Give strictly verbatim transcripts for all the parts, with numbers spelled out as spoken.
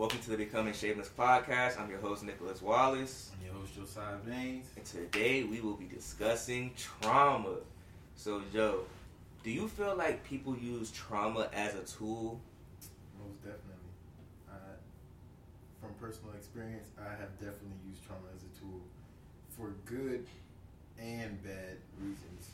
Welcome to the Becoming Shameless Podcast. I'm your host, Nicholas Wallace. I'm your host, Josiah Baines. And today we will be discussing trauma. So, Joe, do you feel like people use trauma as a tool? Most definitely. I, from personal experience, I have definitely used trauma as a tool for good and bad reasons.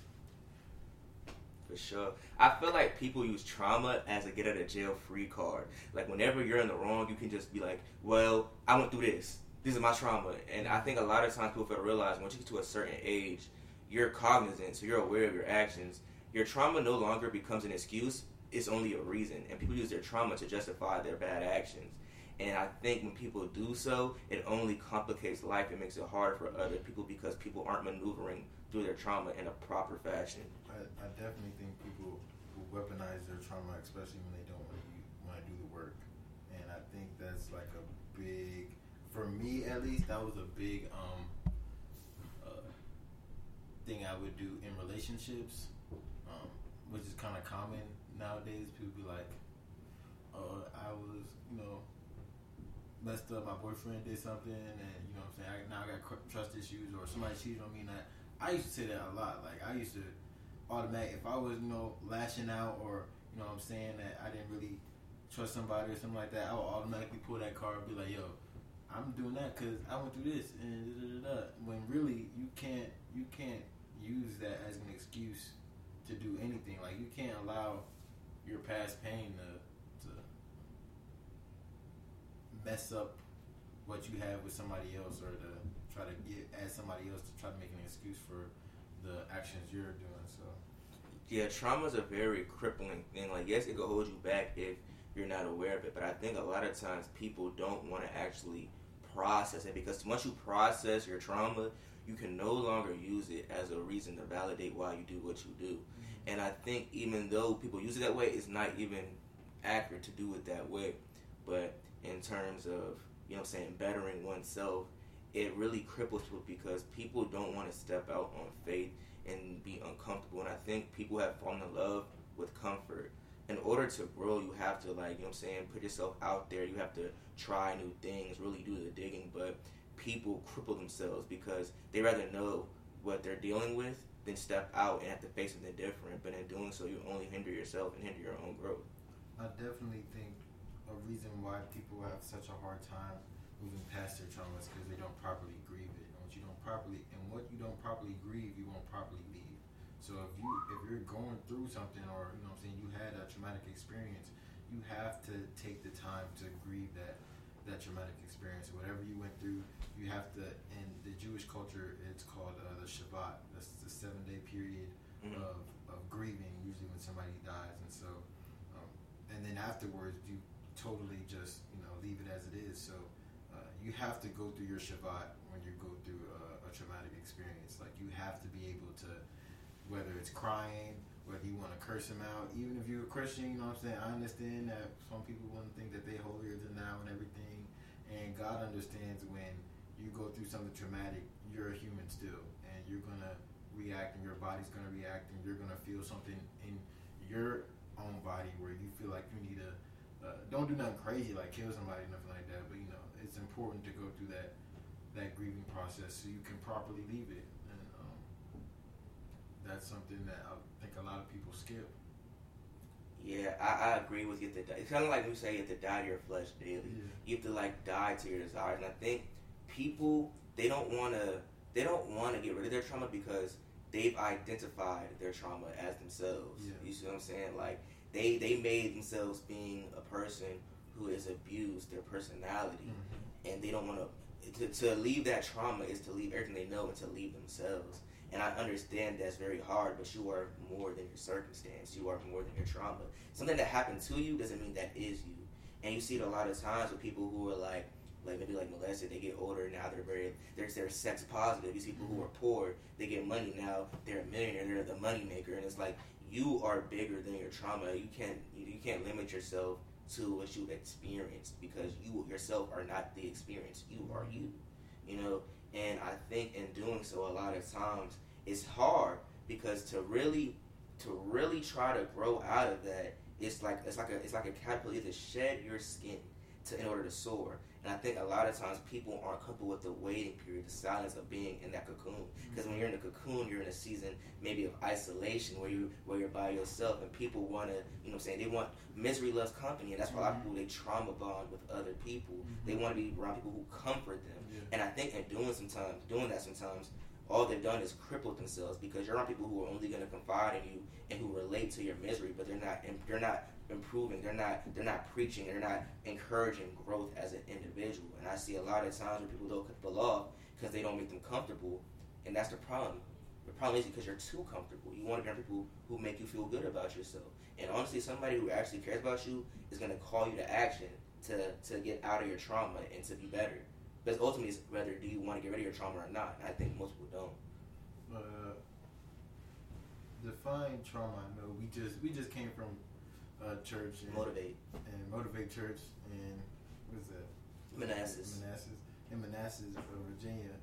For sure. I feel like people use trauma as a get out of jail free card. Like, whenever you're in the wrong, you can just be like, well, I went through this. This is my trauma. And I think a lot of times people fail to realize once you get to a certain age, you're cognizant, so you're aware of your actions. Your trauma no longer becomes an excuse. It's only a reason. And people use their trauma to justify their bad actions. And I think when people do so, it only complicates life. It makes it hard for other people because people aren't maneuvering through their trauma in a proper fashion. I, I definitely think people who weaponize their trauma, especially when they don't want to want to do the work. And I think that's like a big, for me at least, that was a big um, uh, thing I would do in relationships, um, which is kind of common nowadays. People be like, uh, I was, you know, messed up, my boyfriend did something, and you know what I'm saying, I, now I got trust issues, or somebody cheated on me, and I, I used to say that a lot. Like, I used to automatic, if I was, you know, lashing out, or, you know what I'm saying, that I didn't really trust somebody or something like that, I would automatically pull that card and be like, yo, I'm doing that because I went through this, and da da da, when really, you can't, you can't use that as an excuse to do anything. Like, you can't allow your past pain to mess up what you have with somebody else, or to try to get as somebody else to try to make an excuse for the actions you're doing. So yeah, trauma is a very crippling thing. Like, yes, it could hold you back if you're not aware of it, but I think a lot of times people don't want to actually process it, because once you process your trauma, you can no longer use it as a reason to validate why you do what you do. And I think even though people use it that way, it's not even accurate to do it that way. But in terms of, you know what I'm saying, bettering oneself, it really cripples people because people don't want to step out on faith and be uncomfortable. And I think people have fallen in love with comfort. In order to grow, you have to, like, you know what I'm saying, put yourself out there. You have to try new things, really do the digging. But people cripple themselves because they rather know what they're dealing with than step out and have to face something different. But in doing so, you only hinder yourself and hinder your own growth. I definitely think a reason why people have such a hard time moving past their trauma is because they don't properly grieve it. And what you don't properly, and what you don't properly grieve, you won't properly leave. So if you if you're going through something, or you know what I'm saying, you had a traumatic experience, you have to take the time to grieve that that traumatic experience. Whatever you went through, you have to. In the Jewish culture, it's called uh, the Shabbat. That's the seven day period mm-hmm. of of grieving. Usually when somebody dies, and so um, and then afterwards you totally just, you know, leave it as it is. So uh, you have to go through your Shabbat when you go through a, a traumatic experience. Like, you have to be able to, whether it's crying, whether you want to curse them out, even if you're a Christian, you know what I'm saying, I understand that some people want to think that they're holier than thou and everything, and God understands when you go through something traumatic, you're a human still, and you're going to react, and your body's going to react, and you're going to feel something in your own body where you feel like you need a Uh, don't do nothing crazy like kill somebody or nothing like that, but you know, it's important to go through that that grieving process so you can properly leave it. And um, that's something that I think a lot of people skip. Yeah, I, I agree with you. To die. It's kind of like we say you have to die to your flesh daily. Yeah. You have to like die to your desires. And I think people, they don't want to they don't want to get rid of their trauma because they've identified their trauma as themselves. Yeah. You see what I'm saying? Like, They they made themselves being a person who is abused, their personality, mm-hmm. and they don't want to, to leave that trauma is to leave everything they know and to leave themselves. And I understand that's very hard, but you are more than your circumstance. You are more than your trauma. Something that happened to you doesn't mean that is you. And you see it a lot of times with people who are like, like maybe like molested, they get older, now they're very, they're, they're sex positive. You see people mm-hmm. who are poor, they get money now, they're a millionaire, they're the money maker, and it's like, you are bigger than your trauma. You can't you can't limit yourself to what you experienced because you yourself are not the experience. You are you, you know. And I think in doing so, a lot of times it's hard because to really to really try to grow out of that, it's like it's like a it's like a capital. You have to shed your skin to in order to soar. And I think a lot of times people aren't comfortable with the waiting period, the silence of being in that cocoon. Because mm-hmm. when you're in a cocoon, you're in a season maybe of isolation where you where you're by yourself, and people want to, you know, what I'm saying, they want misery loves company, and that's why mm-hmm. a lot of people they trauma bond with other people. Mm-hmm. They want to be around people who comfort them. Yeah. And I think in doing sometimes doing that sometimes. all they've done is crippled themselves because you're around people who are only going to confide in you and who relate to your misery, but they're not they're not improving, they're not they're not preaching, they're not encouraging growth as an individual. And I see a lot of times when people don't fall off because they don't make them comfortable, and that's the problem. The problem is because you're too comfortable. You want to be around people who make you feel good about yourself. And honestly, somebody who actually cares about you is going to call you to action to to get out of your trauma and to be better. Because ultimately, it's whether do you want to get rid of your trauma or not. I think most people don't. Uh, define trauma. I know we just we just came from uh, church and Motivate and Motivate Church and what is that? Manassas. Manassas in Manassas, Virginia,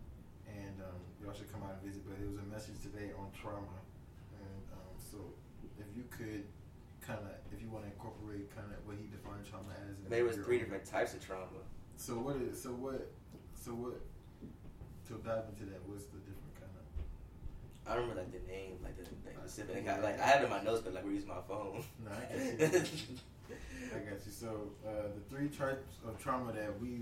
and um, y'all should come out and visit. But it was a message today on trauma, and um, so if you could. Kind of, if you want to incorporate kind of what he defined trauma as. There was three own. different types of trauma. So what is? So what? So what? To dive into that, what's the different kind of? I don't remember like the name, like the specific. Like, I, like, I have it in my notes, but like we're using my phone. No, I got you. I got you. So uh, the three types of trauma that we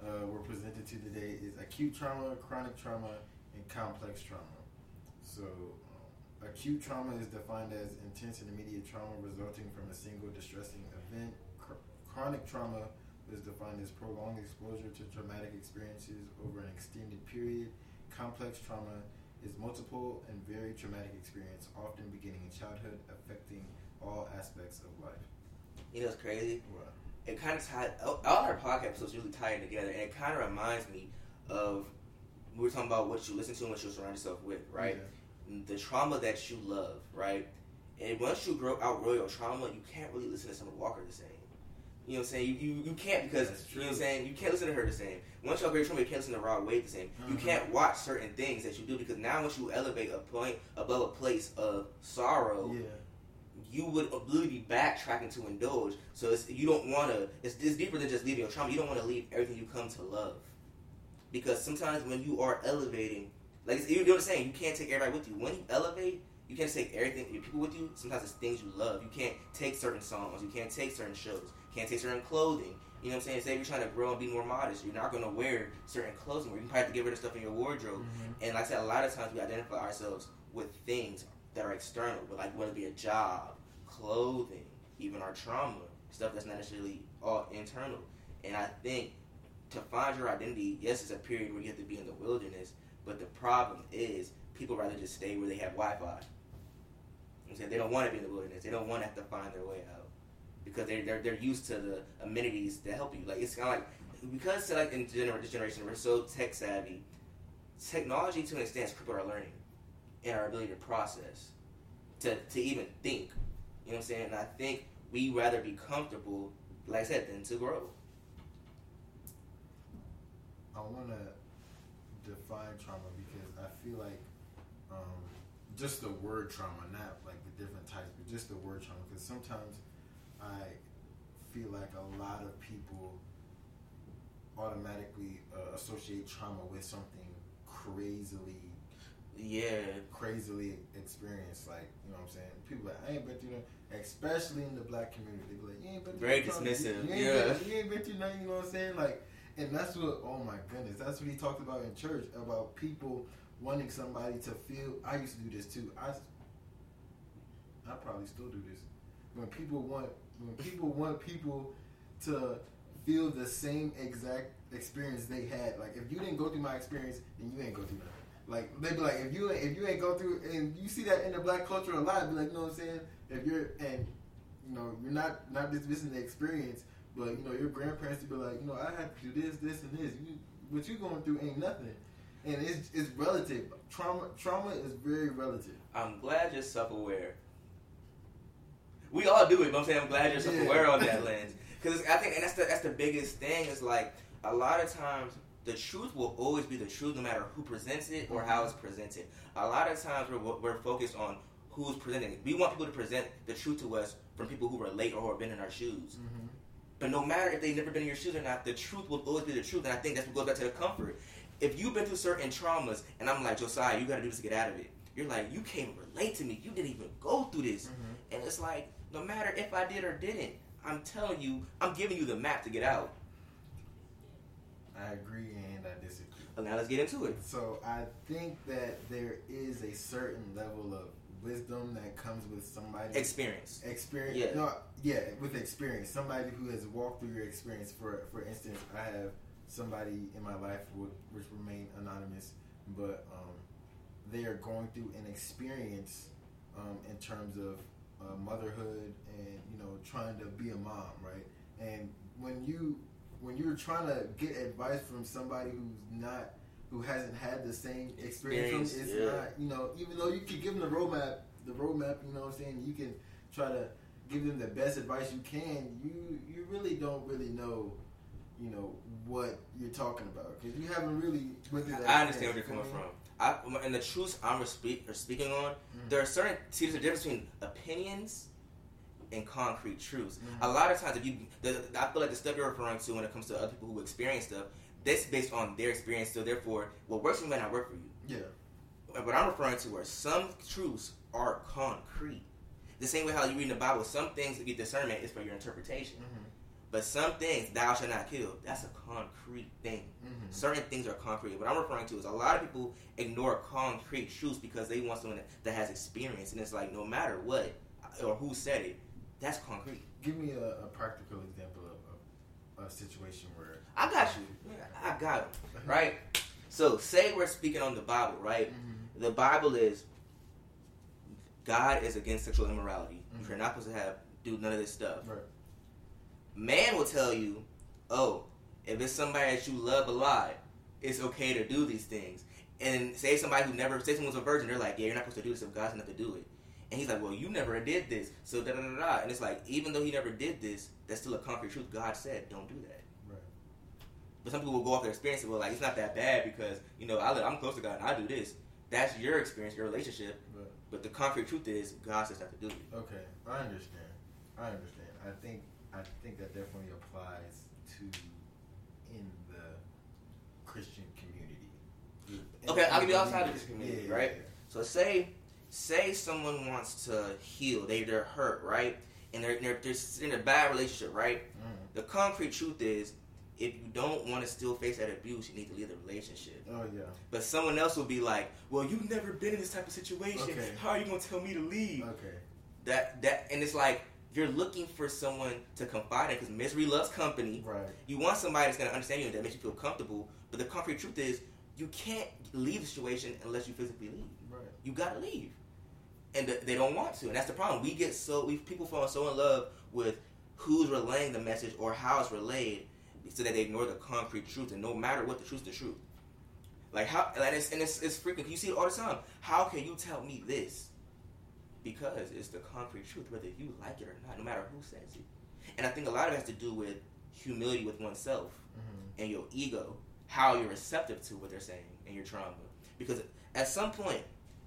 uh, were presented to today is acute trauma, chronic trauma, and complex trauma. So. Acute trauma is defined as intense and immediate trauma resulting from a single distressing event. Chronic trauma is defined as prolonged exposure to traumatic experiences over an extended period. Complex trauma is multiple and varied traumatic experience, often beginning in childhood, affecting all aspects of life. You know what's crazy? What? It kind of tied, all our podcast episodes usually tie in together, and it kind of reminds me of, we were talking about what you listen to and what you surround yourself with, right? Yeah. The trauma that you love, right? And once you grow outgrow your trauma, you can't really listen to Summer Walker the same. You know what I'm saying? You you, you can't because you know what I'm saying. You can't listen to her the same. Once you outgrow your trauma, you can't listen to Rod Wave the same. Mm-hmm. You can't watch certain things that you do because now once you elevate a point above a place of sorrow, yeah. you would literally be backtracking to indulge. So it's, you don't want to. It's, it's deeper than just leaving your trauma. You don't want to leave everything you come to love because sometimes when you are elevating. Like, you know what I'm saying? You can't take everybody with you. When you elevate, you can't take everything, your people with you. Sometimes it's things you love. You can't take certain songs. You can't take certain shows. You can't take certain clothing. You know what I'm saying? Say you're trying to grow and be more modest. You're not going to wear certain clothes anymore. You probably have to get rid of stuff in your wardrobe. Mm-hmm. And like I said, a lot of times we identify ourselves with things that are external. But like whether it be a job, clothing, even our trauma, stuff that's not necessarily all internal. And I think to find your identity, yes, it's a period where you have to be in the wilderness. But the problem is, people rather just stay where they have Wi-Fi. You know what I'm saying? They don't want to be in the wilderness. They don't want to have to find their way out because they're they're, they're used to the amenities that help you. Like it's kind of like because like in gener- this generation we're so tech savvy, technology to an extent has crippled our learning and our ability to process, to to even think. You know what I'm saying? And I think we rather be comfortable, like I said, than to grow. I want to. Define trauma because I feel like um, just the word trauma, not like the different types, but just the word trauma. Because sometimes I feel like a lot of people automatically uh, associate trauma with something crazily, yeah, crazily experienced. Like you know what I'm saying? People like I ain't been through that, especially in the black community. They be like you ain't been through very dismissive. You, you yeah, been, you ain't been through nothing. You know what I'm saying? Like. And that's what, oh my goodness, that's what he talked about in church, about people wanting somebody to feel, I used to do this too, I, I probably still do this, when people want, when people want people to feel the same exact experience they had, like, if you didn't go through my experience, then you ain't go through nothing. Like, they be like, if you, if you ain't go through, and you see that in the black culture a lot, be like, you know what I'm saying, if you're, and, you know, you're not, not dismissing the experience, but, you know, your grandparents would be like, you know, I have to do this, this, and this. You, what you going through ain't nothing. And it's it's relative. Trauma trauma is very relative. I'm glad you're self-aware. We all do it, but I'm saying I'm glad you're self-aware yeah. on that lens. Because I think, and that's the, that's the biggest thing, is like, a lot of times, the truth will always be the truth, no matter who presents it or how it's presented. A lot of times, we're, we're focused on who's presenting it. We want people to present the truth to us from people who relate or who have been in our shoes. Mm-hmm. But no matter if they've never been in your shoes or not, the truth will always be the truth. And I think that's what goes back to the comfort. If you've been through certain traumas, and I'm like, Josiah, you got to do this to get out of it. You're like, you can't relate to me. You didn't even go through this. Mm-hmm. And it's like, no matter if I did or didn't, I'm telling you, I'm giving you the map to get out. I agree and I disagree. Well, now let's get into it. So I think that there is a certain level of wisdom that comes with somebody experience experience yeah. no yeah with experience, somebody who has walked through your experience. For for instance, I have somebody in my life who, which remain anonymous, but um they are going through an experience um in terms of uh, motherhood and, you know, trying to be a mom, right? And when you when you're trying to get advice from somebody who's not who hasn't had the same experience, it's yeah. not, you know, even though you can give them the roadmap, the roadmap, you know what I'm saying, you can try to give them the best advice you can, you you really don't really know, you know, what you're talking about, because you haven't really went through that. I understand where you're coming from. I, and the truths I'm speak, or speaking on, mm-hmm. there are certain, see, there's a difference between opinions and concrete truths. Mm-hmm. A lot of times, if you, the, I feel like the stuff you're referring to when it comes to other people who experience stuff, that's based on their experience, so therefore, what works for you may not work for you. Yeah. What I'm referring to are some truths are concrete. The same way how you read in the Bible, some things that you discernment is for your interpretation. Mm-hmm. But some things, thou shalt not kill, that's a concrete thing. Mm-hmm. Certain things are concrete. What I'm referring to is a lot of people ignore concrete truths because they want someone that has experience, and it's like, no matter what or who said it, that's concrete. Give me a, a practical example of a situation where I got you. I got it. Right? So, say we're speaking on the Bible, right? Mm-hmm. The Bible is God is against sexual immorality. Mm-hmm. You're not supposed to have do none of this stuff. Right. Man will tell you, oh, if it's somebody that you love a lot, it's okay to do these things. And say somebody who never, say someone's a virgin, they're like, yeah, you're not supposed to do this if God's not to do it. And he's like, well, you never did this, so da da da da. And it's like, even though he never did this, that's still a concrete truth. God said, don't do that. Right. But some people will go off their experience and be like, it's not that bad because, you know, I live, I'm close to God and I do this. That's your experience, your relationship. Right. But the concrete truth is, God says not to do it. Okay, I understand. I understand. I think I think that definitely applies to in the Christian community. In okay, I'll give you outside of this community, yeah, right? Yeah. So say. Say someone wants to heal, they, they're hurt, right? And they're, they're, they're in a bad relationship, right? Mm. The concrete truth is, if you don't want to still face that abuse, you need to leave the relationship. Oh, yeah. But someone else will be like, well, you've never been in this type of situation. Okay. How are you going to tell me to leave? Okay. That, that, and it's like, you're looking for someone to confide in because misery loves company. Right. You want somebody that's going to understand you and that makes you feel comfortable. But the concrete truth is, you can't leave the situation unless you physically leave. Right. You got to leave. And they don't want to. And that's the problem. We get so, we people fall so in love with who's relaying the message or how it's relayed so that they ignore the concrete truth. And no matter what, the truth's the truth. Like, how, and it's, and it's, it's frequent. You see it all the time. How can you tell me this? Because it's the concrete truth, whether you like it or not, no matter who says it. And I think a lot of it has to do with humility with oneself mm-hmm. and your ego, how you're receptive to what they're saying and your trauma. Because at some point,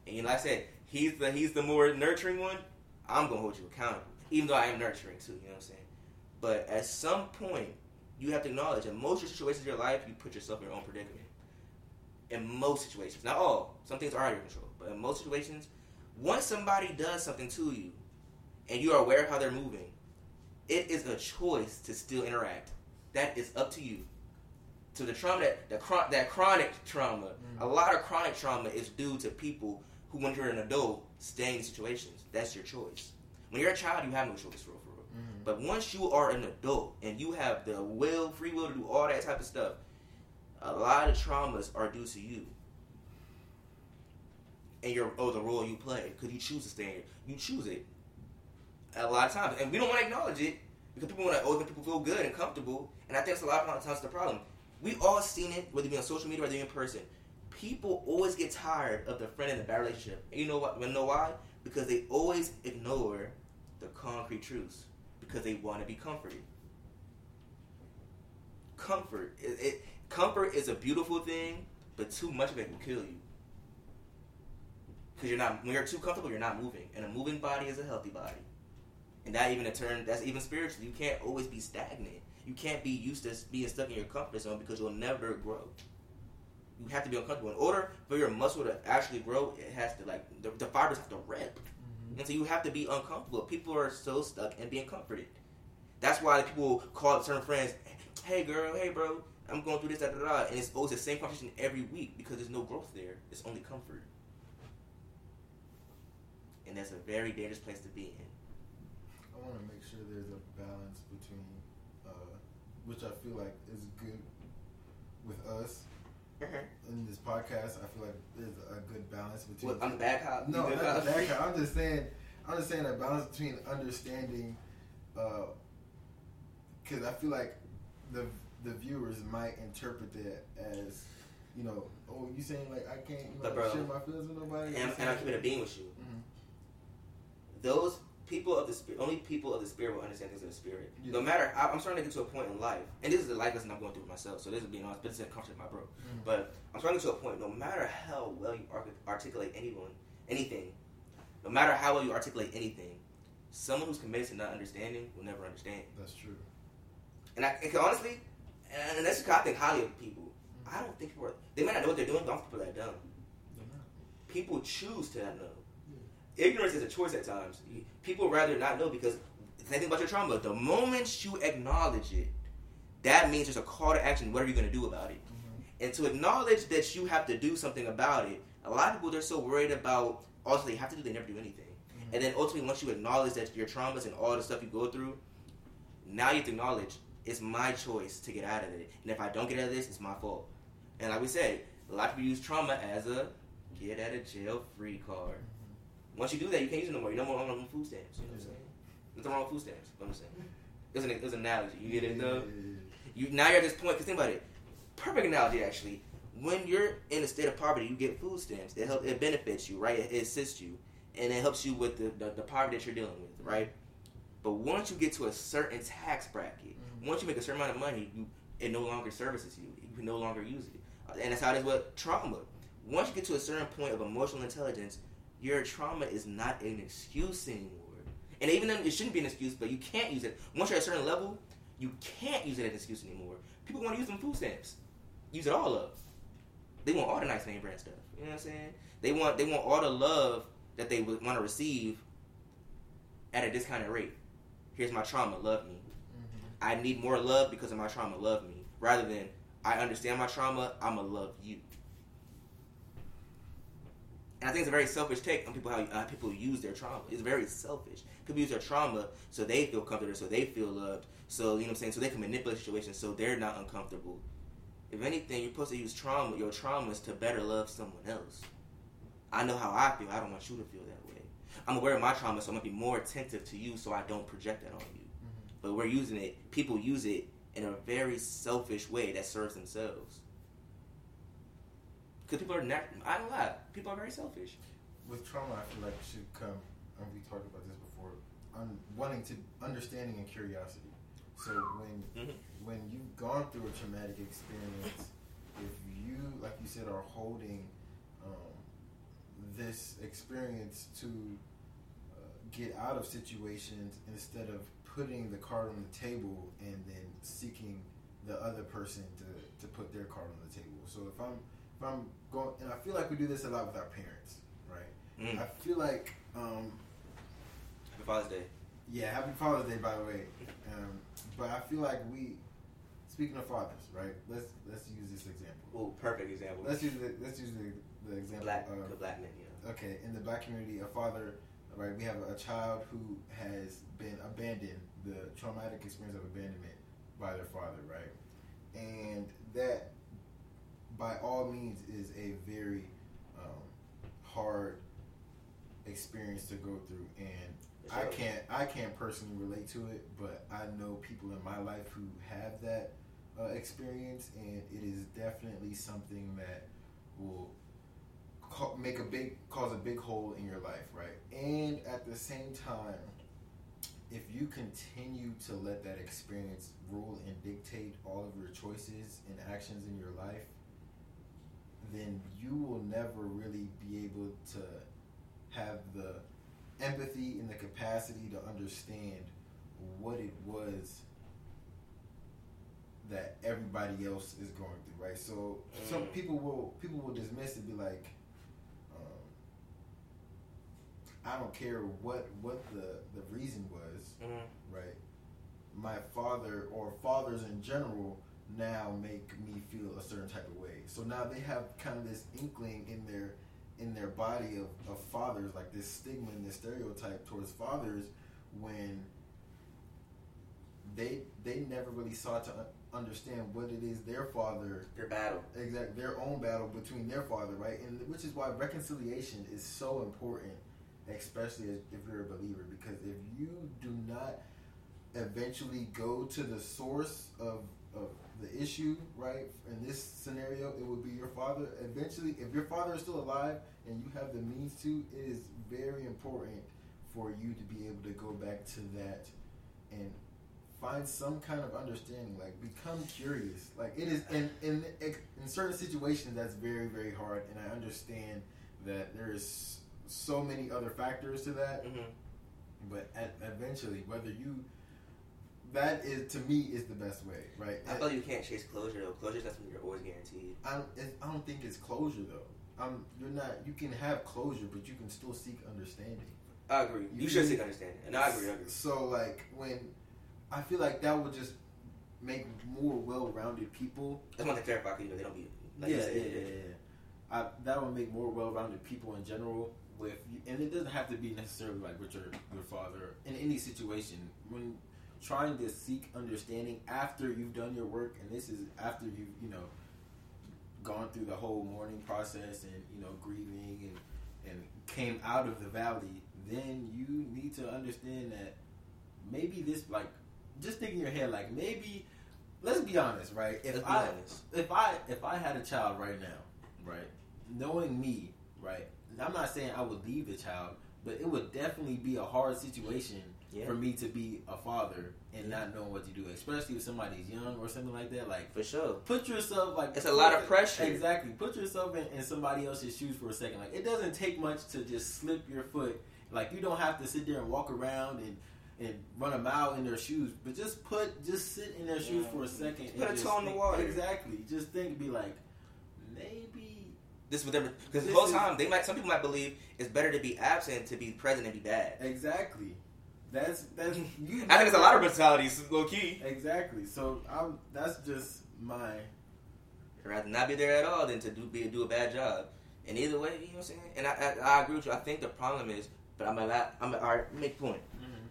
and you know, like I said, He's the he's the more nurturing one. I'm going to hold you accountable, even though I am nurturing too, you know what I'm saying? But at some point, you have to acknowledge in most of your situations in your life, you put yourself in your own predicament. In most situations. Not all. Some things are out of your control. But in most situations, once somebody does something to you, and you are aware of how they're moving, it is a choice to still interact. That is up to you. So the trauma, that, the, that chronic trauma, mm-hmm. a lot of chronic trauma is due to people who, when you're an adult, staying in situations. That's your choice. When you're a child, you have no choice, for real, for real. Mm-hmm. But once you are an adult and you have the will, free will to do all that type of stuff, a lot of traumas are due to you and your oh the role you play because you choose to stay in it. You choose it a lot of times, and we don't want to acknowledge it because people want to oh, people feel good and comfortable. And I think that's a lot of times the problem. We all seen it, whether it be on social media or whether it be in person. People always get tired of the friend in the bad relationship. And you know what? You know why? Because they always ignore the concrete truths because they want to be comforted. Comfort, it, it, comfort is a beautiful thing, but too much of it will kill you. Because you're not when you're too comfortable, you're not moving, and a moving body is a healthy body. And that even a term that's even spiritual. You can't always be stagnant. You can't be used to being stuck in your comfort zone because you'll never grow. You have to be uncomfortable. In order for your muscle to actually grow, it has to, like, the, the fibers have to rip. Mm-hmm. And so you have to be uncomfortable. People are so stuck in being comforted. That's why people call certain friends, hey, girl, hey, bro, I'm going through this, da, da, da. And it's always the same conversation every week because there's no growth there. It's only comfort. And that's a very dangerous place to be in. I want to make sure there's a balance between, uh, which I feel like is good with us. Mm-hmm. In this podcast, I feel like there's a good balance between. Well, I'm a bad cop. No, not a bad cop. I'm just saying, I'm just saying a balance between understanding, because uh, I feel like the the viewers might interpret that as, you know, oh, you saying like I can't like, bro, share my feelings with nobody, and, and I'm keeping a being with you. Mm-hmm. Those people of the spirit, only people of the spirit will understand things of the spirit. Yeah. No matter, I, I'm trying to get to a point in life, and this is the life lesson I'm going through with myself, so this is being honest, but this is a comfort with my bro. Mm-hmm. But I'm trying to get to a point, no matter how well you articulate anyone, anything, no matter how well you articulate anything, someone who's committed to not understanding will never understand. That's true. And I and honestly, and that's because I think highly of people. Mm-hmm. I don't think people are, they might not know what they're doing, but I'm people that are dumb. They're not. People choose to not know. Ignorance is a choice at times. People rather not know because they think about your trauma. The moment you acknowledge it, that means there's a call to action. What are you going to do about it? Mm-hmm. And to acknowledge that you have to do something about it, a lot of people, they're so worried about all they have to do, they never do anything. Mm-hmm. And then ultimately, once you acknowledge that your traumas and all the stuff you go through, now you have to acknowledge it's my choice to get out of it. And if I don't get out of this, it's my fault. And like we said, a lot of people use trauma as a get out of jail free card. Once you do that, you can't use it no more. You're no more on food stamps. You know what I'm saying? Nothing wrong with food stamps. You know what I'm saying? It was an, it was an analogy. You get it, though? You, now you're at this point, because think about it. Perfect analogy, actually. When you're in a state of poverty, you get food stamps. It help, it benefits you, right? It, it assists you. And it helps you with the, the, the poverty that you're dealing with, right? But once you get to a certain tax bracket, once you make a certain amount of money, you, it no longer services you. You can no longer use it. And that's how it is with trauma. Once you get to a certain point of emotional intelligence, your trauma is not an excuse anymore. And even then, it shouldn't be an excuse, but you can't use it. Once you're at a certain level, you can't use it as an excuse anymore. People want to use them food stamps. Use it all up. They want all the nice name brand stuff. You know what I'm saying? They want they want all the love that they want to receive at a discounted rate. Here's my trauma. Love me. Mm-hmm. I need more love because of my trauma. Love me. Rather than, I understand my trauma. I'm going to love you. And I think it's a very selfish take on people how uh, people use their trauma. It's very selfish. People use their trauma so they feel comforted, so they feel loved, so, you know what I'm saying, so they can manipulate situations so they're not uncomfortable. If anything, you're supposed to use trauma, your traumas, to better love someone else. I know how I feel. I don't want you to feel that way. I'm aware of my trauma, so I'm going to be more attentive to you so I don't project that on you. Mm-hmm. But we're using it. People use it in a very selfish way that serves themselves. Because people are not, I don't lie, people are very selfish. With trauma, I feel like it should come, and we talked about this before, on wanting to, understanding and curiosity. So when mm-hmm. when you've gone through a traumatic experience, if you, like you said, are holding um, this experience to uh, get out of situations instead of putting the card on the table and then seeking the other person to, to put their card on the table. So if I'm, if I'm going, and I feel like we do this a lot with our parents, right? Mm. I feel like um, Happy Father's Day. Yeah, Happy Father's Day, by the way. Um, but I feel like we, speaking of fathers, right? Let's let's use this example. Oh, perfect example. Let's use the, let's use the, the example. Black, of, the black men, yeah. Okay, in the black community, a father, right? We have a child who has been abandoned, the traumatic experience of abandonment by their father, right? And that, by all means, is a very um, hard experience to go through, and I can't I can't personally relate to it, but I know people in my life who have that uh, experience, and it is definitely something that will ca- make a big cause a big hole in your life, right? And at the same time, if you continue to let that experience rule and dictate all of your choices and actions in your life, then you will never really be able to have the empathy and the capacity to understand what it was that everybody else is going through, right? So mm. some people will people will dismiss it, be like, um, I don't care what what the, the reason was, mm. right? My father or fathers in general now make me feel a certain type of way. So now they have kind of this inkling in their in their body of, of fathers, like this stigma and this stereotype towards fathers, when they they never really sought to understand what it is their father their battle exact their own battle between their father, right? And which is why reconciliation is so important, especially if you're a believer, because if you do not eventually go to the source of of the issue, right? In this scenario, it would be your father. Eventually, if your father is still alive and you have the means to, it is very important for you to be able to go back to that and find some kind of understanding. Like, become curious. Like, it is in in in certain situations that's very, very hard, and I understand that there is so many other factors to that. Mm-hmm. But at, eventually, whether you that is, to me, is the best way, right? I feel you can't chase closure, though. Closure is not something you're always guaranteed. I don't, I don't think it's closure, though. Um, you're not. You can have closure, but you can still seek understanding. I agree. You, you should seek understanding, and I agree, I agree. So, like, when I feel like that would just make more well-rounded people. I just want to clarify, because you know they don't be. Like yeah, yeah, yeah, yeah, yeah. I, that would make more well-rounded people in general. With and it doesn't have to be necessarily like with your your father in any situation when trying to seek understanding after you've done your work, and this is after you've, you know, gone through the whole mourning process and, you know, grieving and, and came out of the valley, then you need to understand that maybe this, like, just think in your head, like, maybe, let's be honest, right? If I, honest. if I, if I had a child right now, right, knowing me, right, I'm not saying I would leave the child, but it would definitely be a hard situation yeah. for me to be a father and yeah. not knowing what to do, especially if somebody's young or something like that. Like, for sure, put yourself, like, it's a lot of pressure. Exactly, put yourself in, in somebody else's shoes for a second. Like, it doesn't take much to just slip your foot. Like, you don't have to sit there and walk around and, and run a mile in their shoes, but just put just sit in their shoes yeah. for a second. Just and put a toe on the water. Exactly. Just think, be like, maybe. This with them, because the whole time they might. Some people might believe it's better to be absent to be present and be bad. Exactly. That's that's. You, I think it's a lot of mentalities, low key. Exactly. So I'm, that's just my. I'd rather not be there at all than to do be do a bad job. And either way, you know what I'm saying. And I I, I agree with you. I think the problem is, but I'm a lot. I'm a, all right, make point. Mm-hmm.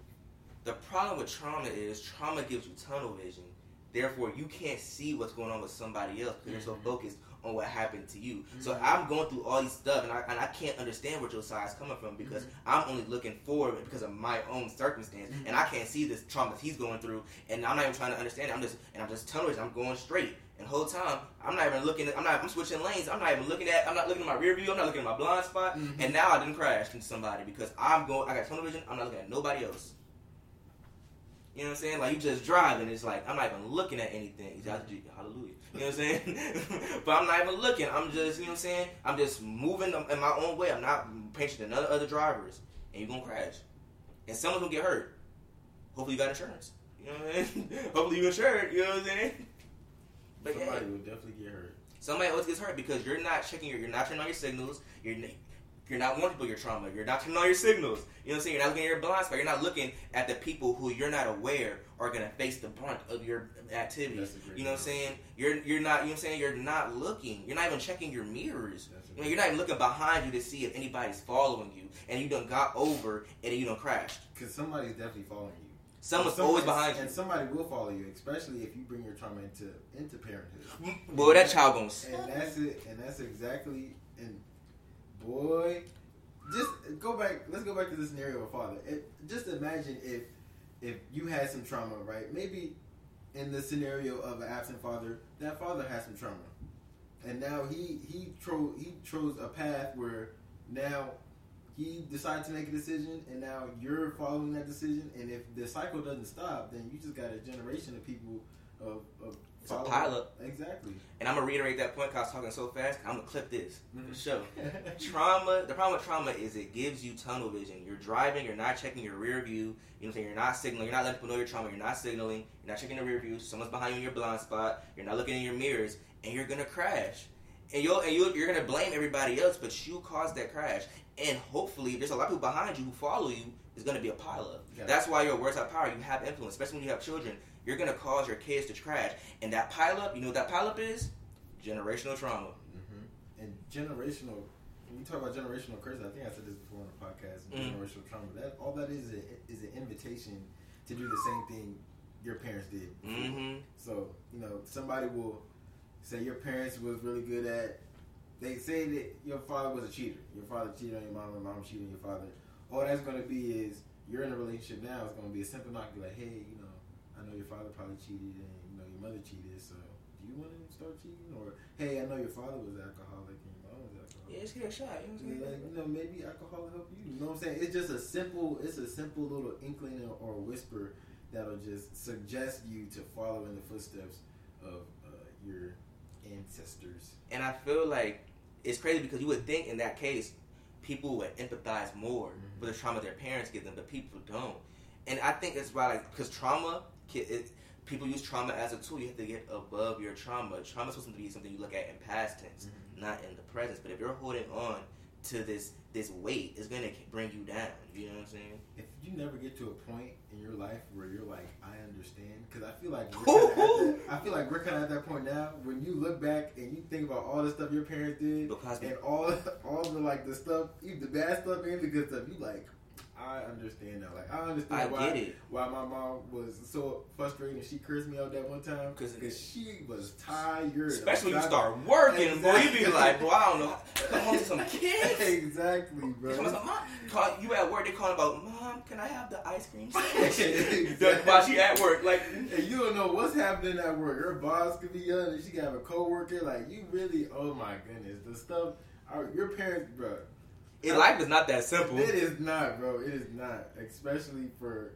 The problem with trauma is trauma gives you tunnel vision. Therefore, you can't see what's going on with somebody else because mm-hmm. you're so focused on what happened to you. Mm-hmm. So I'm going through all these stuff, and I, and I can't understand where Josiah is coming from because mm-hmm. I'm only looking forward because of my own circumstance, mm-hmm. and I can't see this trauma he's going through, and I'm not even trying to understand it. I'm just and I'm just tunneling. I'm going straight, and the whole time I'm not even looking. At, I'm not. I'm switching lanes. I'm not even looking at. I'm not looking at my rear view. I'm not looking at my blind spot. Mm-hmm. And now I didn't crash into somebody because I'm going. I got tunnel vision. I'm not looking at nobody else. You know what I'm saying? Like, you just driving. It's like, I'm not even looking at anything. Hallelujah. You know what I'm saying? But I'm not even looking. I'm just, you know what I'm saying? I'm just moving in my own way. I'm not patient with other drivers. And you're going to crash. And someone's going to get hurt. Hopefully you got insurance. You know what I'm saying? Hopefully you're insured. You know what I'm saying? But somebody yeah, will definitely get hurt. Somebody always gets hurt because you're not checking your, you're not turning on your signals. You're You're not warning people your trauma. You're not turning on your signals. You know what I'm saying? You're not looking at your blind spot. You're not looking at the people who you're not aware are going to face the brunt of your activities. You know what I'm saying? You're you're not. You know what I'm saying? You're not looking. You're not even checking your mirrors. You know, you're not even looking behind you to see if anybody's following you, and you done got over and you done crashed. Because somebody's definitely following you. Someone's some, always behind you, and somebody will follow you, especially if you bring your trauma into into parenthood. Boy, that child gonna. And that's it. And that's exactly. And boy, just go back. Let's go back to the scenario of father. It, just imagine if if you had some trauma, right? Maybe in the scenario of an absent father, that father has some trauma, and now he he tro- he chose a path where now he decided to make a decision, and now you're following that decision. And if the cycle doesn't stop, then you just got a generation of people of, of it's follow-up. A pileup. Exactly. And I'm going to reiterate that point because I was talking so fast. I'm going to clip this mm-hmm. for sure. Trauma, the problem with trauma is it gives you tunnel vision. You're driving, you're not checking your rear view. You know what I'm saying? You're not signaling. You're not letting people know your trauma. You're not signaling. You're not checking the rear view. Someone's behind you in your blind spot. You're not looking in your mirrors. And you're going to crash. And, you'll, and you'll, you're going to blame everybody else, but you caused that crash. And hopefully, there's a lot of people behind you who follow you. There's going to be a pileup. Yeah. That's why your words have power. You have influence, especially when you have children. You're going to cause your kids to crash. And that pileup, you know what that pileup is? Generational trauma. Mm-hmm. And generational, when you talk about generational curses, I think I said this before on the podcast, mm-hmm. generational trauma, that all that is a, is an invitation to do the same thing your parents did. Mm-hmm. So, you know, somebody will... Say your parents was really good at, they say that your father was a cheater. Your father cheated on your mom, your mom cheated on your father. All that's going to be is, you're in a relationship now, it's going to be a simple knock, be like, hey, you know, I know your father probably cheated and, you know, your mother cheated, so do you want to start cheating? Or, hey, I know your father was alcoholic and your mom was alcoholic. Yeah, just get a shot. You know, like, you know, maybe alcohol will help you. You know what I'm saying? It's just a simple, it's a simple little inkling or whisper that'll just suggest you to follow in the footsteps of uh, your ancestors. And I feel like it's crazy because you would think in that case people would empathize more mm-hmm. with the trauma their parents give them, but people don't. And I think that's why, like, because trauma, it, people use trauma as a tool. You have to get above your trauma. Trauma is supposed to be something you look at in past tense, mm-hmm. not in the present. But if you're holding on to this this weight, it's going to bring you down. You know what I'm saying? If you never get to a point in your life where you're like, I understand, because I feel like we're kinda at that, I feel like we're kind of at that point now. When you look back and you think about all the stuff your parents did, because and all all the like the stuff, even the bad stuff and the good stuff, you like, I understand now. Like, I understand I why get it. why my mom was so frustrated and she cursed me out that one time. Because she was tired. Especially when you start working, exactly. Boy. You be like, bro, I don't know. Come home to some kids. Exactly, bro. Come some, mom, call, you at work, they call about, Mom, can I have the ice cream sandwich? Exactly. While she at work. Like, and you don't know what's happening at work. Her boss could be young and she could have a coworker. Like, you really, oh my goodness. The stuff, our, your parents, bro. It, life is not that simple. It is not, bro. It is not, especially for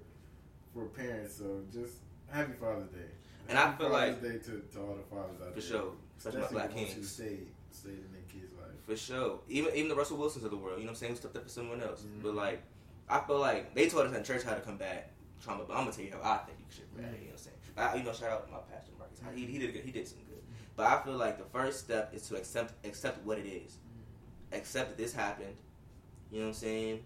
for parents. So just happy Father's Day. Happy and I feel Father's like Day to, to all the fathers out there. For sure, especially my black kids who stay stay in their kids' life. For sure, even even the Russell Wilsons of the world. You know what I'm saying? Who stepped up for someone else. Mm-hmm. But like, I feel like they told us in church how to combat trauma. But I'm gonna tell you how I think you should combat it. You know what I'm saying? I, you know, shout out to my pastor Marcus. He he did good. He did some good. But I feel like the first step is to accept accept what it is. Mm-hmm. Accept that this happened. You know what I'm saying?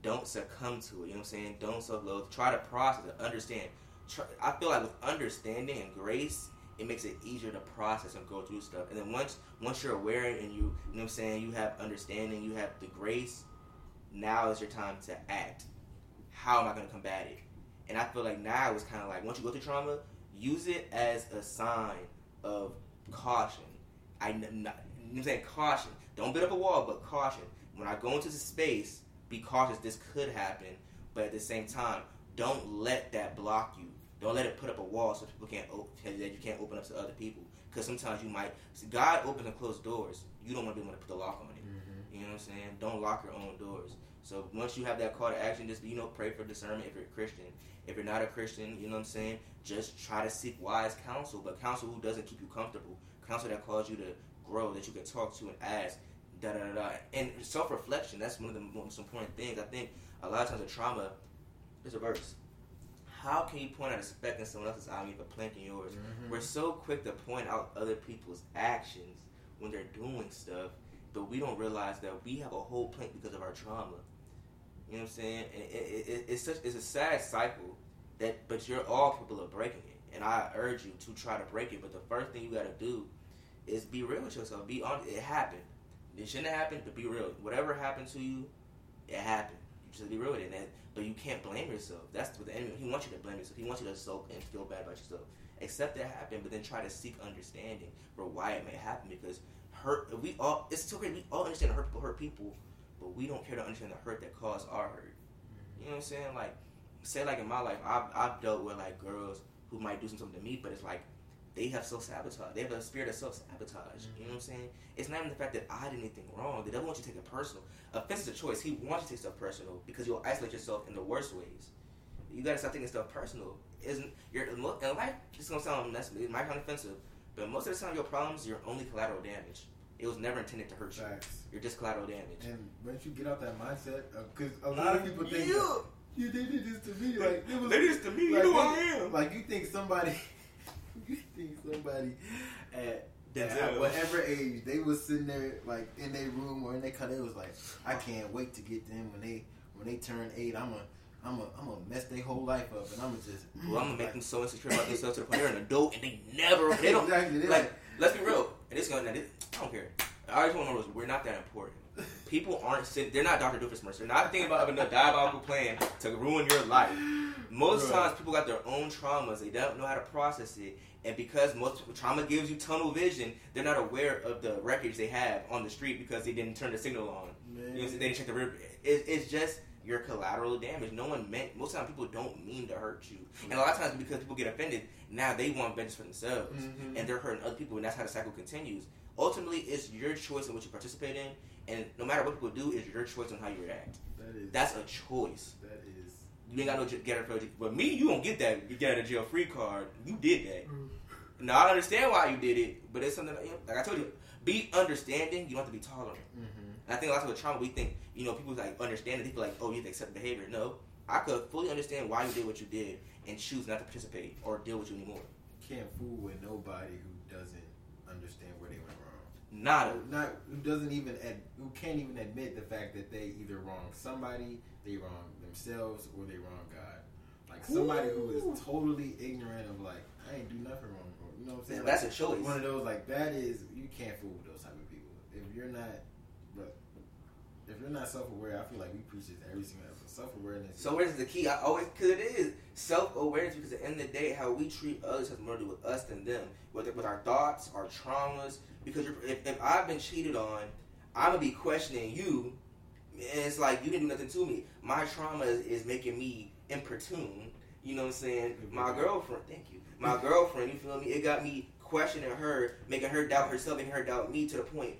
Don't succumb to it. You know what I'm saying? Don't self-loathe. Try to process it. Understand. Try, I feel like with understanding and grace, it makes it easier to process and go through stuff. And then once once you're aware and you, you know what I'm saying, you have understanding, you have the grace, now is your time to act. How am I going to combat it? And I feel like now it's kind of like, once you go through trauma, use it as a sign of caution. I, not, you know what I'm saying? Caution. Don't build up a wall, but caution. When I go into this space, be cautious. This could happen, but at the same time, don't let that block you. Don't let it put up a wall so people can't open, that you can't open up to other people. Because sometimes you might. See, God opens and closed doors. You don't want to be able to put the lock on it. Mm-hmm. You know what I'm saying? Don't lock your own doors. So once you have that call to action, just you know, pray for discernment if you're a Christian. If you're not a Christian, you know what I'm saying? Just try to seek wise counsel, but counsel who doesn't keep you comfortable. Counsel that calls you to grow, that you can talk to and ask. Da, da, da, da. And self-reflection, that's one of the most important things. I think a lot of times with trauma, there's a verse. How can you point out a speck in someone else's eye and leave a plank in yours? Mm-hmm. We're so quick to point out other people's actions when they're doing stuff, but we don't realize that we have a whole plank because of our trauma. You know what I'm saying? And it, it, it, it's such it's a sad cycle, that, but you're all people are breaking it. And I urge you to try to break it, but the first thing you got to do is be real with yourself. Be honest. It happened. It shouldn't have happened, but be real. Whatever happened to you, it happened. You should be real with it. That, but you can't blame yourself. That's what the enemy, he wants you to blame yourself. He wants you to soak and feel bad about yourself. Accept that happened, but then try to seek understanding for why it may happen. Because hurt, we all, it's so great. We all understand hurt people hurt people, but we don't care to understand the hurt that caused our hurt. You know what I'm saying? Like, say like in my life, I've, I've dealt with like girls who might do something to me, but it's like, they have self-sabotage. They have a spirit of self-sabotage. Mm-hmm. You know what I'm saying? It's not even the fact that I did anything wrong. They don't want you to take it personal. Offense is a choice. He wants you to take stuff personal because you'll isolate yourself in the worst ways. You got to stop taking stuff personal. isn't your in life. It's gonna sound mess. It might sound offensive, but most of the time, your problems, you're only collateral damage. It was never intended to hurt you. Facts. You're just collateral damage. And once you get out that mindset, because uh, a lot of people think, yeah. "You they did this to me." Like it was, they did this to me. Like, you know I am. Like you think somebody, you think somebody at. At whatever age they was sitting there, like in their room or in their car, they was like, "I can't wait to get them when they when they turn eight. I'm a I'm a I'm a mess their whole life up, and I'm just well, I'm gonna make like, them so insecure about themselves to the point they're an adult and they never they don't exactly, like, like let's be real. And it's gonna this, I don't care. I always want to know is we're not that important. People aren't sitting. They're not Doctor Doofus Mercer. They're not thinking about having a diabolical plan to ruin your life. Most right. times people got their own traumas. They don't know how to process it. And because most trauma gives you tunnel vision, they're not aware of the wreckage they have on the street because they didn't turn the signal on. You know, they didn't check the rear. It, it's just your collateral damage. No one meant. Most of the time, people don't mean to hurt you. Mm-hmm. And a lot of times, because people get offended, now they want vengeance for themselves, mm-hmm. and they're hurting other people, and that's how the cycle continues. Ultimately, it's your choice in what you participate in, and no matter what people do, it's your choice on how you react. That is. That's a choice. That is. You ain't got no get out of jail. But me, you don't get that you get out of jail free card. You did that. Now I understand why you did it, but it's something that, you know, like I told you. Be understanding. You don't have to be tolerant. Mm-hmm. And I think a lot of the trauma we think, you know, people like understanding. They feel like, oh, you have to accept behavior. No, I could fully understand why you did what you did and choose not to participate or deal with you anymore. Can't fool with nobody who doesn't understand where they went wrong. Not not who doesn't even ad, who can't even admit the fact that they either wronged somebody, they wronged themselves, or they wronged God. Like somebody Ooh. who is totally ignorant of like I ain't do nothing wrong. You know what I'm saying? Yeah, like, that's a choice. One of those like that is you can't fool with those type of people. If you're not, but if you're not self-aware, I feel like we preach this every single episode. Self-awareness. So where's the key? I always because it is self-awareness because at the end of the day, how we treat others has more to do with us than them. Whether with our thoughts, our traumas. Because you're, if, if I've been cheated on, I'm going to be questioning you. And it's like, you didn't do nothing to me. My trauma is, is making me importune. You know what I'm saying? My girlfriend, thank you. My girlfriend, you feel me? It got me questioning her, making her doubt herself, making her doubt me to the point.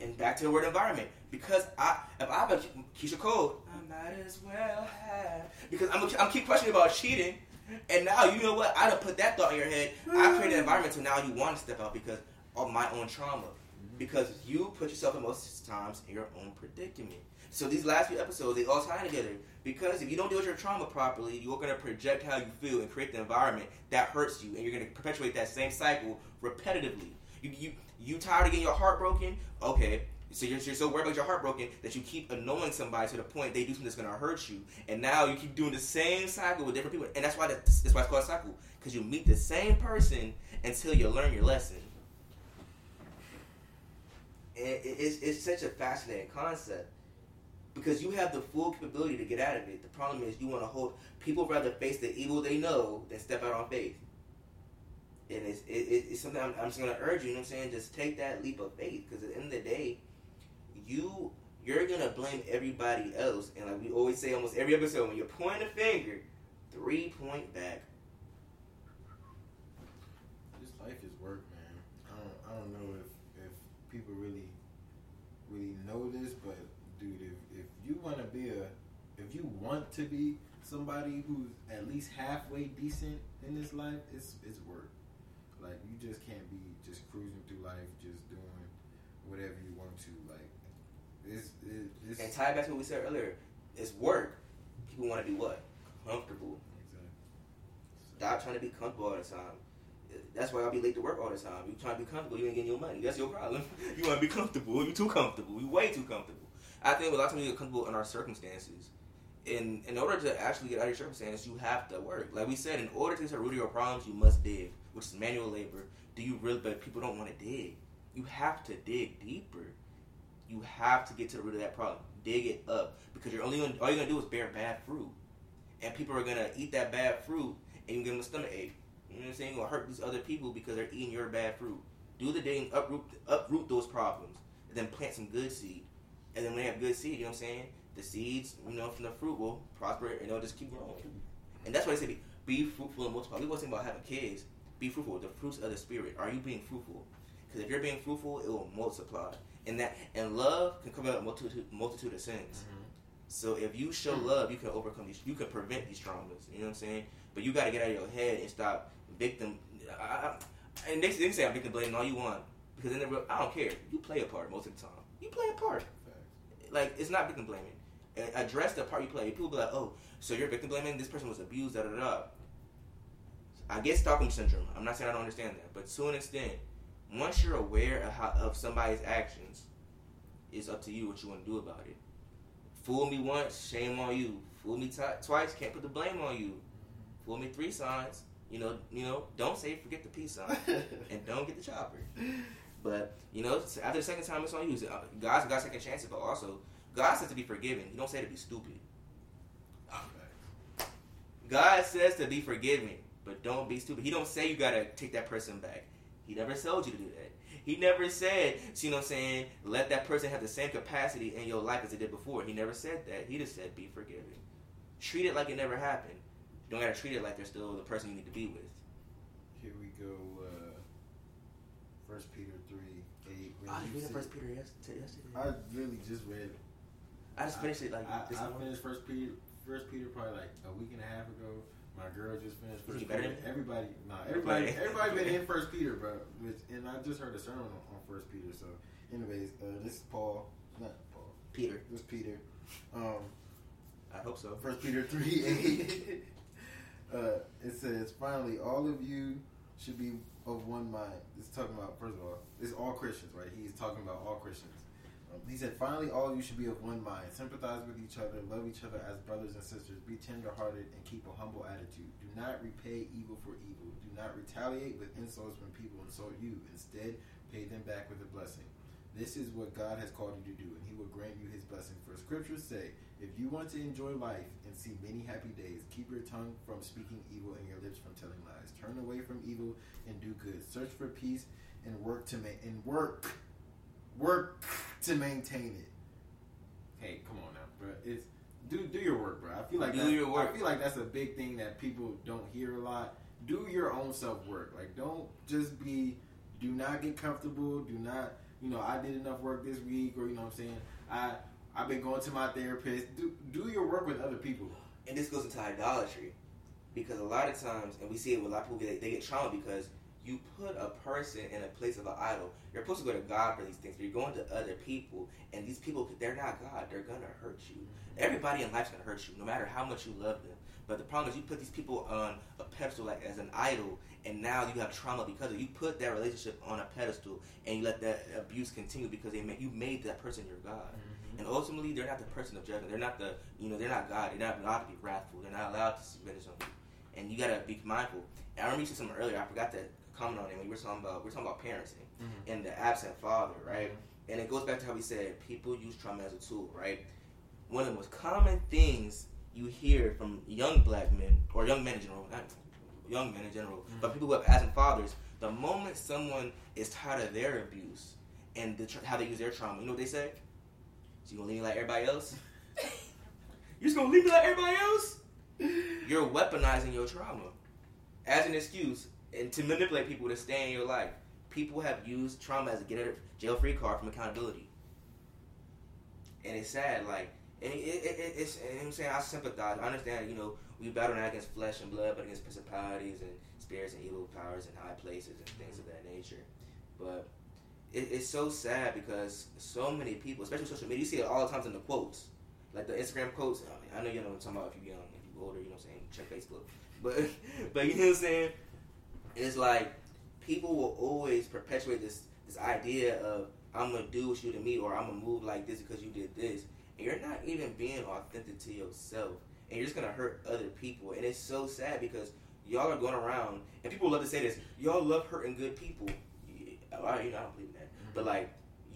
And back to the word environment. Because I, if I've been, Keisha Cole, I might as well have. Because I'm, I'm keep questioning about cheating. And now, you know what? I done put that thought in your head. I created an environment so now you want to step out because of my own trauma, mm-hmm. because you put yourself in most times in your own predicament. So these last few episodes, they all tie together, because if you don't deal with your trauma properly, you're going to project how you feel and create the environment that hurts you, and you're going to perpetuate that same cycle repetitively. You you, you tired of getting your heart broken? Okay, so you're, you're so worried about your heart broken that you keep annoying somebody to the point they do something that's going to hurt you, and now you keep doing the same cycle with different people, and that's why the, that's why it's called a cycle, because you meet the same person until you learn your lesson. It's, it's such a fascinating concept because you have the full capability to get out of it. The problem is you want to hold people rather face the evil they know than step out on faith. And it's, it, it's something I'm, I'm just going to urge you, you know what I'm saying? Just take that leap of faith because at the end of the day, you, you're going to blame everybody else. And like we always say almost every episode, when you point a finger, three point back. This life is work, man. I don't, I don't know if people really, really know this, but dude, if, if you want to be a, if you want to be somebody who's at least halfway decent in this life, it's it's work. Like you just can't be just cruising through life, just doing whatever you want to. Like it's it, it's. And tie back to what we said earlier, it's work. People want to be what? Comfortable. Exactly. Stop trying to be comfortable all the time. That's why I'll be late to work all the time. You trying to be comfortable, you ain't getting your money. That's your problem. You want to be comfortable, you too comfortable. You way too comfortable. I think a lot of times we get comfortable in our circumstances. In in order to actually get out of your circumstances, you have to work. Like we said, in order to get to the root of your problems, you must dig, which is manual labor. Do you really? But people don't want to dig. You have to dig deeper. You have to get to the root of that problem. Dig it up because you're only gonna, all you're gonna do is bear bad fruit, and people are gonna eat that bad fruit, and you give them a stomach ache. You know what I'm saying? You're going to hurt these other people because they're eating your bad fruit. Do the day and uproot, uproot those problems. And then plant some good seed. And then when they have good seed, you know what I'm saying? The seeds, you know, from the fruit will prosper and they'll just keep growing. And that's why they say be, be fruitful and multiply. We were talking about having kids. Be fruitful with the fruits of the Spirit. Are you being fruitful? Because if you're being fruitful, it will multiply. And that and love can cover a multitude, multitude of sins. Mm-hmm. So if you show love, you can overcome these. You can prevent these traumas. You know what I'm saying? But you got to get out of your head and stop victim. I, I, and they, they say I'm victim blaming all you want. Because in the real, I don't care. You play a part most of the time. You play a part. Like, it's not victim blaming. Address the part you play. People be like, oh, so you're victim blaming? This person was abused, da da da. I get Stockholm Syndrome. I'm not saying I don't understand that. But to an extent, once you're aware of, how, of somebody's actions, it's up to you what you want to do about it. Fool me once, shame on you. Fool me t- twice, can't put the blame on you. Fool me three signs, you know, you know, don't say forget the peace sign. And don't get the chopper. But, you know, after the second time, it's on you. God's got second chances, but also, God says to be forgiven. He don't say to be stupid. Okay. God says to be forgiven, but don't be stupid. He don't say you got to take that person back. He never told you to do that. He never said, so you know what I'm saying, let that person have the same capacity in your life as they did before. He never said that. He just said be forgiven. Treat it like it never happened. You don't got to treat it like they're still the person you need to be with. Here we go. Uh, First Peter three eight. I read the First Peter yesterday. I really just read it. I just finished I, it like I, this I finished First Peter, First Peter probably like a week and a half ago. My girl just finished First Peter. Everybody, nah, everybody, everybody been in First Peter, bro. Which, and I just heard a sermon on, on First Peter. So, anyways, uh, this is Paul, not Paul, Peter. This is Peter. Um, I hope so. First Peter three eight. uh, it says, "Finally, all of you should be of one mind." It's talking about, first of all, it's all Christians, right? He's talking about all Christians. He said, "Finally, all of you should be of one mind. Sympathize with each other. Love each other as brothers and sisters. Be tender-hearted and keep a humble attitude. Do not repay evil for evil. Do not retaliate with insults when people insult you. Instead, pay them back with a blessing. This is what God has called you to do, and He will grant you His blessing. For Scriptures say, if you want to enjoy life and see many happy days, keep your tongue from speaking evil and your lips from telling lies. Turn away from evil and do good. Search for peace and work to make and work." Work to maintain it. Hey, come on now, bro. It's do do your work, bro. I feel like do your work. I feel like that's a big thing that people don't hear a lot. Do your own self work. Like, don't just be. Do not get comfortable. Do not. You know, I did enough work this week, or you know what I'm saying. I I've been going to my therapist. Do do your work with other people. And this goes into idolatry, because a lot of times, and we see it with a lot of people, they, they get trauma because. You put a person in a place of an idol. You're supposed to go to God for these things. But you're going to other people, and these people, they're not God. They're going to hurt you. Everybody in life's going to hurt you, no matter how much you love them. But the problem is you put these people on a pedestal like as an idol, and now you have trauma because of it. You put that relationship on a pedestal, and you let that abuse continue because they made, you made that person your God. Mm-hmm. And ultimately, they're not the person of judgment. They're not the, you know, they're not God. They're not allowed to be wrathful. They're not allowed to vengeance on you. And you got to be mindful. And I remember you said something earlier. I forgot that. Comment on it when we were talking about we we're talking about parenting mm-hmm. and the absent father, right? Mm-hmm. And it goes back to how we said people use trauma as a tool, right? One of the most common things you hear from young black men or young men in general, not young men in general, mm-hmm. but people who have absent fathers, the moment someone is tired of their abuse and the tra- how they use their trauma, you know what they say? So you gonna leave me like everybody else? You just gonna leave me like everybody else? You're weaponizing your trauma as an excuse. And to manipulate people to stay in your life. People have used trauma as a get out of jail free card from accountability. And it's sad, like, and it, it, it, it's, and I'm saying I sympathize. I understand, you know, we battle not against flesh and blood, but against principalities and spirits and evil powers and high places and things of that nature. But it, it's so sad because so many people, especially social media, you see it all the times in the quotes. Like the Instagram quotes. I, mean, I know you know what I'm talking about if you're young, if you're older, you know what I'm saying? Check Facebook. But, but you know what I'm saying? It's like people will always perpetuate this this idea of I'm going to do what you did to me or I'm going to move like this because you did this. And you're not even being authentic to yourself. And you're just going to hurt other people. And it's so sad because y'all are going around, and people love to say this, y'all love hurting good people. Yeah, well, you know, I don't believe in that. But like,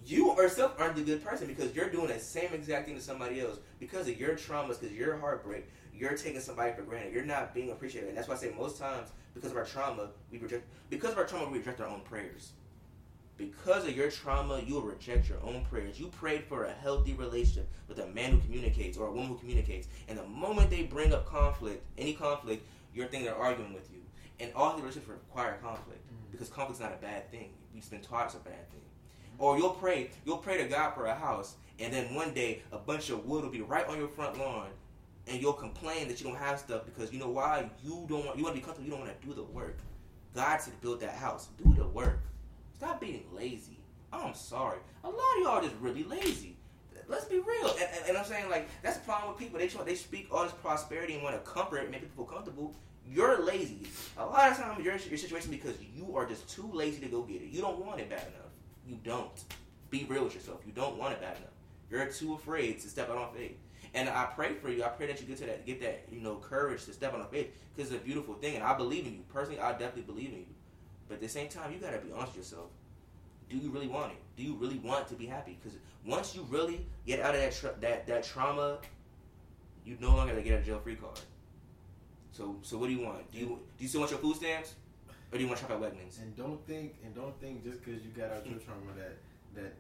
you yourself aren't the good person because you're doing the same exact thing to somebody else because of your traumas, because of your heartbreak. You're taking somebody for granted. You're not being appreciated. And that's why I say most times, because of our trauma, we reject because of our trauma, we reject our own prayers. Because of your trauma, you will reject your own prayers. You prayed for a healthy relationship with a man who communicates or a woman who communicates. And the moment they bring up conflict, any conflict, you're thinking they're arguing with you. And all the relationships require conflict mm-hmm. because conflict's not a bad thing. We've been taught it's a bad thing. Mm-hmm. Or you'll pray, you'll pray to God for a house, and then one day a bunch of wood will be right on your front lawn. and you'll complain that you don't have stuff because you know why? You don't want, you want to be comfortable. You don't want to do the work. God said build that house. Do the work. Stop being lazy. I'm sorry. A lot of y'all are just really lazy. Let's be real. And, and, and I'm saying, like, that's the problem with people. They they speak all this prosperity and want to comfort, make people comfortable. You're lazy. A lot of times your your situation because you are just too lazy to go get it. You don't want it bad enough. You don't. Be real with yourself. You don't want it bad enough. You're too afraid to step out on faith. And I pray for you. I pray that you get to that, get that, you know, courage to step out on faith because it's a beautiful thing. And I believe in you personally. I definitely believe in you. But at the same time, you gotta be honest with yourself. Do you really want it? Do you really want to be happy? Because once you really get out of that tra- that that trauma, you no longer gonna get a jail free card. So so what do you want? Do you do you still want your food stamps, or do you want to shop at Wegmans? And don't think and don't think just because you got out your trauma that that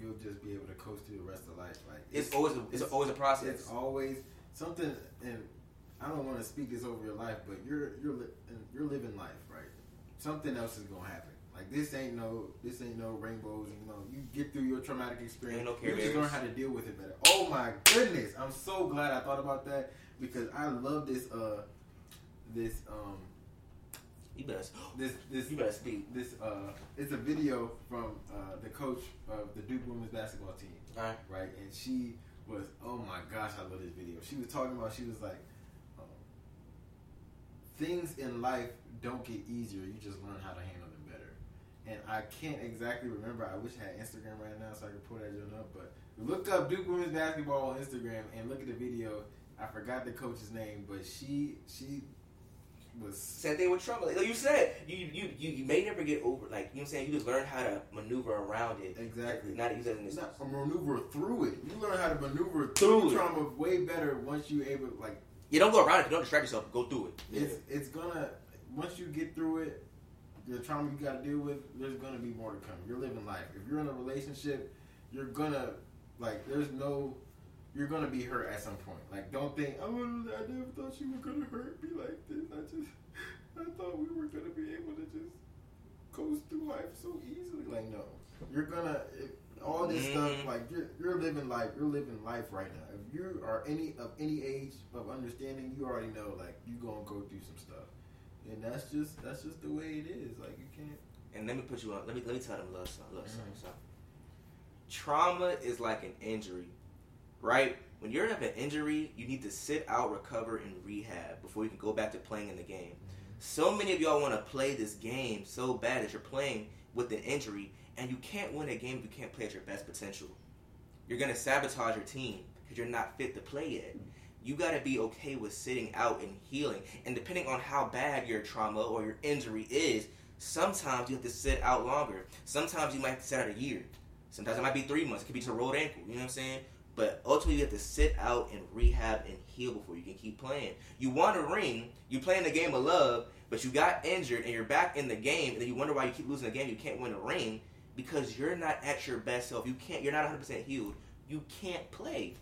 you'll just be able to coast through the rest of life. Like it's, it's always a, it's, it's always a process. It's always something. And I don't want to speak this over your life, but you're you're li- you're living life, right? Something else is gonna happen. Like this ain't no, this ain't no rainbows. You know, you get through your traumatic experience, no you just learn how to deal with it better. Oh my goodness, I'm so glad I thought about that because I love this. Uh, this um, you better, this this you better speak. This uh, it's a video from uh, the coach of the Duke Women's Basketball team. All right, right, and she was, oh my gosh, I love this video. She was talking about, she was like, um, things in life don't get easier. You just learn how to handle. And I can't exactly remember. I wish I had Instagram right now so I could pull that joint up. But look up Duke Women's Basketball on Instagram and look at the video. I forgot the coach's name, but she she was same thing with Trump. Like you said, you you, you you may never get over. Like you know what I'm saying, you just learn how to maneuver around it. Exactly. Not use it as an excuse. Maneuver through it. You learn how to maneuver through, through trauma way better once you able like. You don't go around it. You don't distract yourself. Go through it. It's yeah. it's gonna once you get through it. The trauma you got to deal with, there's going to be more to come. You're living life. If you're in a relationship, you're going to, like, there's no, you're going to be hurt at some point. Like, don't think, oh, I never thought she was going to hurt me like this. I just, I thought we were going to be able to just coast through life so easily. Like, no. You're going to, all this mm-hmm. stuff, like, you're, you're living life. You're living life right now. If you are any of any age of understanding, you already know, like, you're going to go through some stuff. And that's just that's just the way it is. Like you can't. And let me put you on. Let me let me tell them love something. Love something. Mm-hmm. Trauma is like an injury, right? When you're having an injury, you need to sit out, recover, and rehab before you can go back to playing in the game. Mm-hmm. So many of y'all want to play this game so bad that you're playing with an injury, and you can't win a game if you can't play at your best potential. You're gonna sabotage your team because you're not fit to play yet. You got to be okay with sitting out and healing. And depending on how bad your trauma or your injury is, sometimes you have to sit out longer. Sometimes you might have to sit out a year. Sometimes it might be three months. It could be just a rolled ankle. You know what I'm saying? But ultimately, you have to sit out and rehab and heal before you can keep playing. You want a ring. You're playing the game of love, but you got injured and you're back in the game. And then you wonder why you keep losing the game. You can't win a ring because you're not at your best self. You can't, you're not one hundred percent healed. You can't play.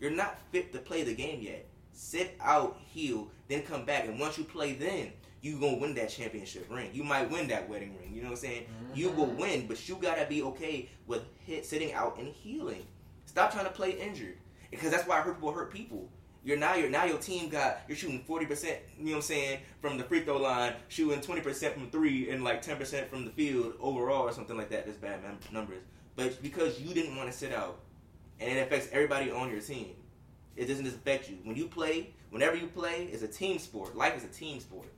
You're not fit to play the game yet. Sit out, heal, then come back. And once you play then, you're going to win that championship ring. You might win that wedding ring. You know what I'm saying? Mm-hmm. You will win, but you got to be okay with hit, sitting out and healing. Stop trying to play injured. Because that's why hurt people hurt people. You're now, you're, now your team got, you're shooting forty percent, you know what I'm saying, from the free throw line, shooting twenty percent from three, and like ten percent from the field overall or something like that. That's bad numbers. But because you didn't want to sit out, and it affects everybody on your team. It doesn't just affect you. When you play, whenever you play, it's a team sport. Life is a team sport.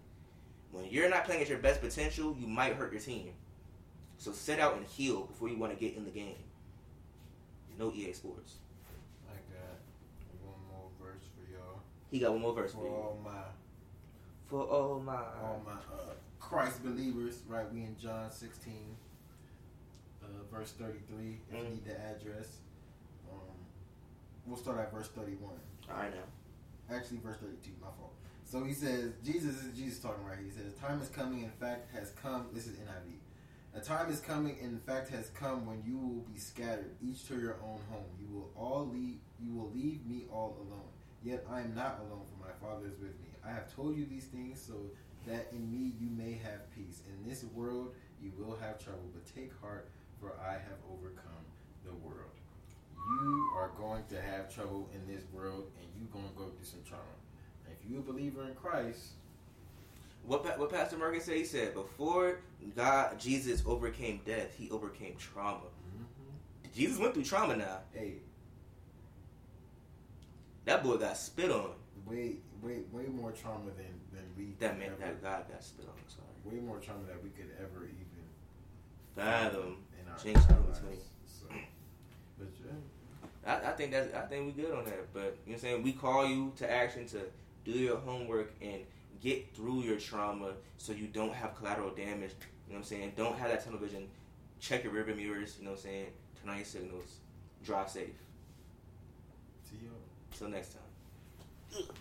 When you're not playing at your best potential, you might hurt your team. So sit out and heal before you want to get in the game. No E A Sports. I got one more verse for y'all. He got one more verse for, for you. All my, for all my, all my uh, Christ believers, right? We in John sixteen, uh, verse thirty-three. If mm. you need the address. We'll start at verse thirty-one. All right, now. Actually, verse thirty-two, my fault. So he says, Jesus, this is Jesus talking right here. He says, time is coming, in fact, has come. This is N I V. A time is coming, in fact, has come when you will be scattered, each to your own home. You will all leave, you will leave me all alone. Yet I am not alone, for my Father is with me. I have told you these things so that in me you may have peace. In this world you will have trouble, but take heart, for I have overcome the world. you are going to have trouble in this world, and you're going to go through some trauma. If you're a believer in Christ, what what Pastor Marcus said, he said, before God, Jesus overcame death, he overcame trauma. Mm-hmm. Jesus went through trauma now. Hey, that boy got spit on. Way, way, way more trauma than, than we. That man, ever, that God got spit on. Sorry. Way more trauma than we could ever even fathom. In our, change our lives. So, but yeah. I, I think that's. I think we good on that. But you know what I'm saying, we call you to action to do your homework and get through your trauma so you don't have collateral damage. You know what I'm saying? Don't have that tunnel vision. Check your rearview mirrors. You know what I'm saying? Turn on your signals. Drive safe. See you. Till next time.